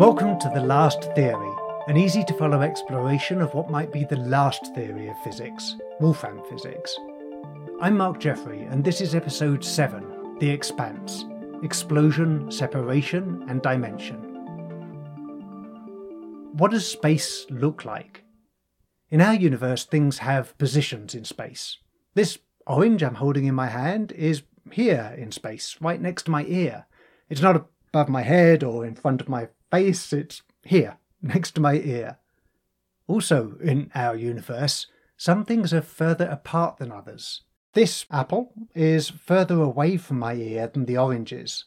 Welcome to The Last Theory, an easy-to-follow exploration of what might be the last theory of physics, Wolfram Physics. I'm Mark Jeffrey, and this is Episode 7, The Expanse, Explosion, Separation, and Dimension. What does space look like? In our universe, things have positions in space. This orange I'm holding in my hand is here in space, right next to my ear. It's not above my head or in front of my face, it's here, next to my ear. Also, in our universe, some things are further apart than others. This apple is further away from my ear than the orange is.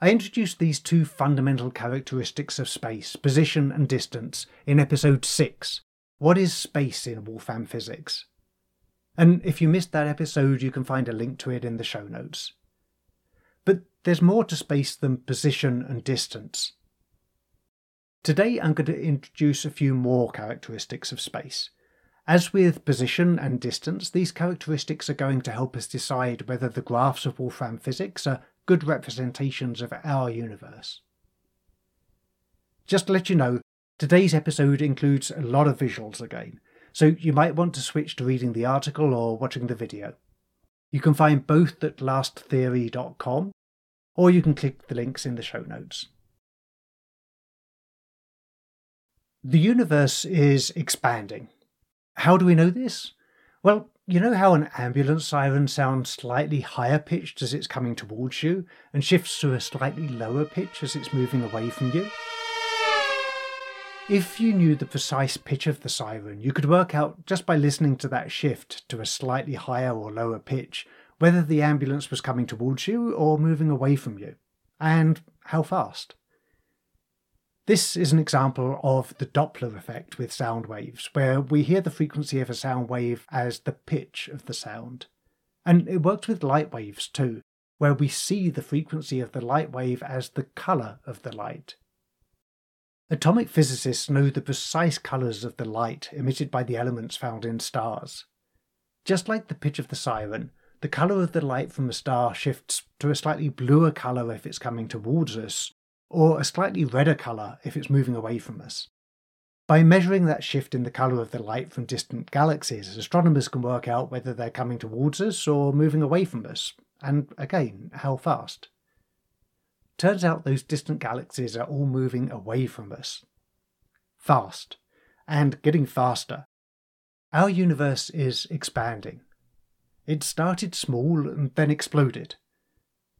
I introduced these two fundamental characteristics of space, position and distance, in Episode 6, What is Space in Wolfram Physics? And if you missed that episode, you can find a link to it in the show notes. But there's more to space than position and distance. Today I'm going to introduce a few more characteristics of space. As with position and distance, these characteristics are going to help us decide whether the graphs of Wolfram Physics are good representations of our universe. Just to let you know, today's episode includes a lot of visuals again, so you might want to switch to reading the article or watching the video. You can find both at lasttheory.com, or you can click the links in the show notes. The universe is expanding. How do we know this? Well, you know how an ambulance siren sounds slightly higher pitched as it's coming towards you, and shifts to a slightly lower pitch as it's moving away from you? If you knew the precise pitch of the siren, you could work out, just by listening to that shift to a slightly higher or lower pitch, whether the ambulance was coming towards you or moving away from you, and how fast. This is an example of the Doppler effect with sound waves, where we hear the frequency of a sound wave as the pitch of the sound. And it works with light waves too, where we see the frequency of the light wave as the colour of the light. Atomic physicists know the precise colours of the light emitted by the elements found in stars. Just like the pitch of the siren, the colour of the light from a star shifts to a slightly bluer colour if it's coming towards us, or a slightly redder colour if it's moving away from us. By measuring that shift in the colour of the light from distant galaxies, astronomers can work out whether they're coming towards us or moving away from us, and again, how fast. Turns out those distant galaxies are all moving away from us. Fast. And getting faster. Our universe is expanding. It started small and then exploded.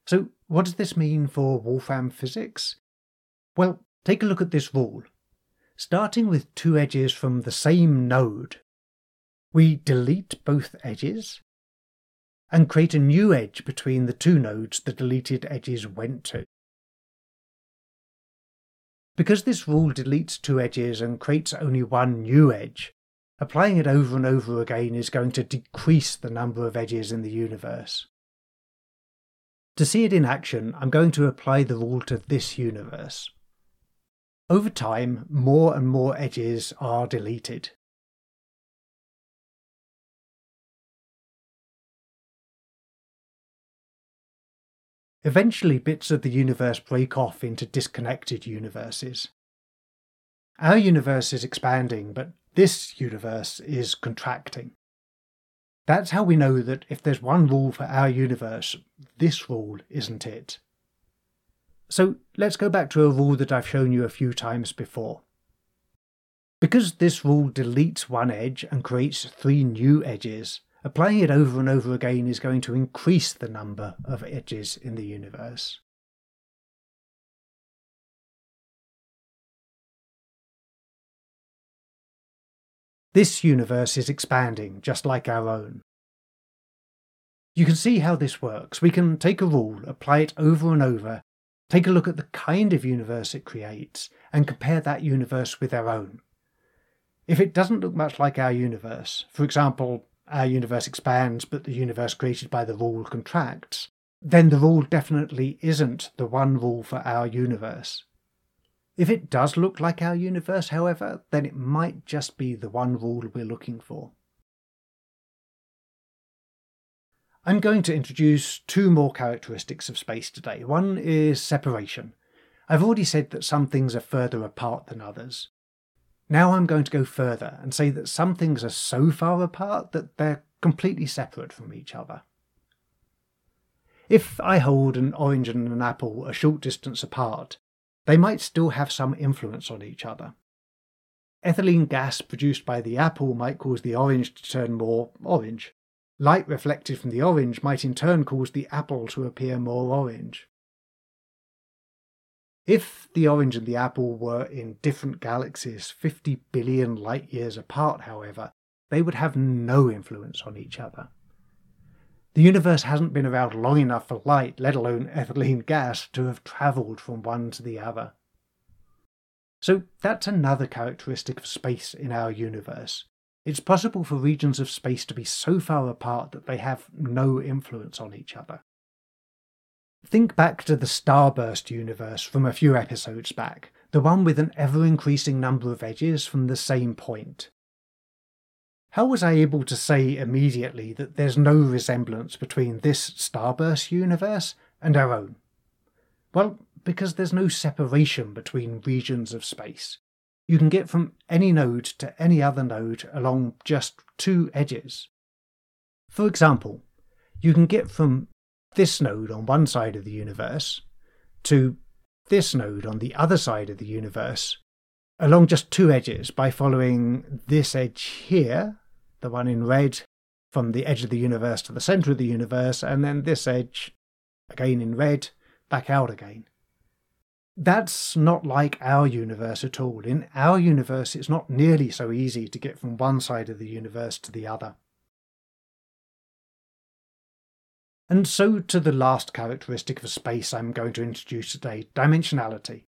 So what does this mean for Wolfram Physics? Well, take a look at this rule. Starting with two edges from the same node, we delete both edges and create a new edge between the two nodes the deleted edges went to. Because this rule deletes two edges and creates only one new edge, applying it over and over again is going to decrease the number of edges in the universe. To see it in action, I'm going to apply the rule to this universe. Over time, more and more edges are deleted. Eventually, bits of the universe break off into disconnected universes. Our universe is expanding, but this universe is contracting. That's how we know that if there's one rule for our universe, this rule isn't it. So let's go back to a rule that I've shown you a few times before. Because this rule deletes one edge and creates three new edges, applying it over and over again is going to increase the number of edges in the universe. This universe is expanding, just like our own. You can see how this works. We can take a rule, apply it over and over, take a look at the kind of universe it creates, and compare that universe with our own. If it doesn't look much like our universe, for example, our universe expands but the universe created by the rule contracts, then the rule definitely isn't the one rule for our universe. If it does look like our universe, however, then it might just be the one rule we're looking for. I'm going to introduce two more characteristics of space today. One is separation. I've already said that some things are further apart than others. Now I'm going to go further and say that some things are so far apart that they're completely separate from each other. If I hold an orange and an apple a short distance apart, they might still have some influence on each other. Ethylene gas produced by the apple might cause the orange to turn more orange. Light reflected from the orange might in turn cause the apple to appear more orange. If the orange and the apple were in different galaxies 50 billion light years apart, however, they would have no influence on each other. The universe hasn't been around long enough for light, let alone ethylene gas, to have travelled from one to the other. So that's another characteristic of space in our universe. It's possible for regions of space to be so far apart that they have no influence on each other. Think back to the starburst universe from a few episodes back, the one with an ever-increasing number of edges from the same point. How was I able to say immediately that there's no resemblance between this starburst universe and our own? Well, because there's no separation between regions of space. You can get from any node to any other node along just two edges. For example, you can get from this node on one side of the universe to this node on the other side of the universe along just two edges by following this edge here, the one in red, from the edge of the universe to the centre of the universe, and then this edge, again in red, back out again. That's not like our universe at all. In our universe, it's not nearly so easy to get from one side of the universe to the other. And so to the last characteristic of space I'm going to introduce today, dimensionality.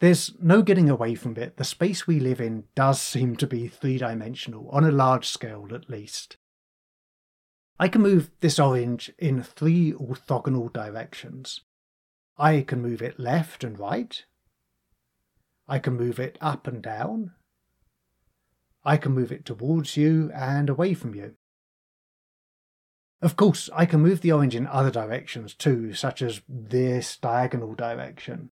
There's no getting away from it. The space we live in does seem to be three-dimensional, on a large scale at least. I can move this orange in three orthogonal directions. I can move it left and right. I can move it up and down. I can move it towards you and away from you. Of course, I can move the orange in other directions too, such as this diagonal direction.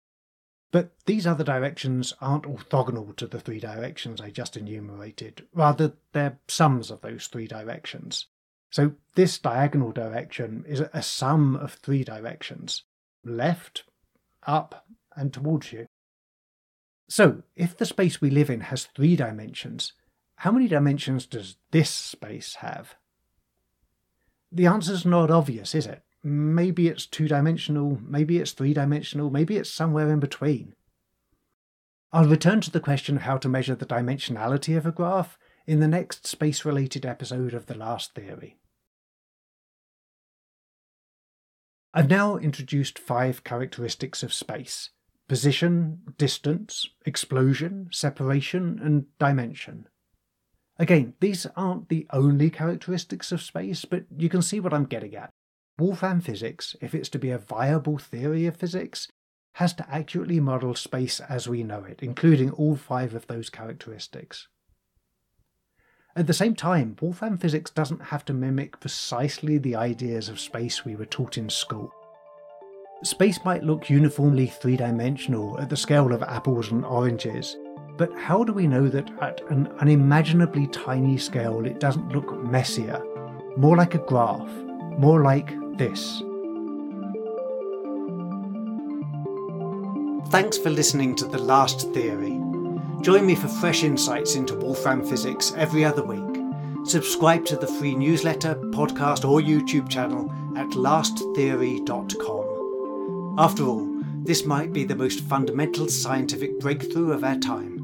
But these other directions aren't orthogonal to the three directions I just enumerated. Rather, they're sums of those three directions. So this diagonal direction is a sum of three directions: left, up, and towards you. So, if the space we live in has three dimensions, how many dimensions does this space have? The answer's not obvious, is it? Maybe it's two-dimensional, maybe it's three-dimensional, maybe it's somewhere in between. I'll return to the question of how to measure the dimensionality of a graph in the next space-related episode of The Last Theory. I've now introduced five characteristics of space: position, distance, explosion, separation, and dimension. Again, these aren't the only characteristics of space, but you can see what I'm getting at. Wolfram physics, if it's to be a viable theory of physics, has to accurately model space as we know it, including all five of those characteristics. At the same time, Wolfram physics doesn't have to mimic precisely the ideas of space we were taught in school. Space might look uniformly three-dimensional at the scale of apples and oranges, but how do we know that at an unimaginably tiny scale it doesn't look messier, more like a graph, more like this? Thanks for listening to The Last Theory. Join me for fresh insights into Wolfram Physics every other week. Subscribe to the free newsletter, podcast or YouTube channel at lasttheory.com. After all, this might be the most fundamental scientific breakthrough of our time.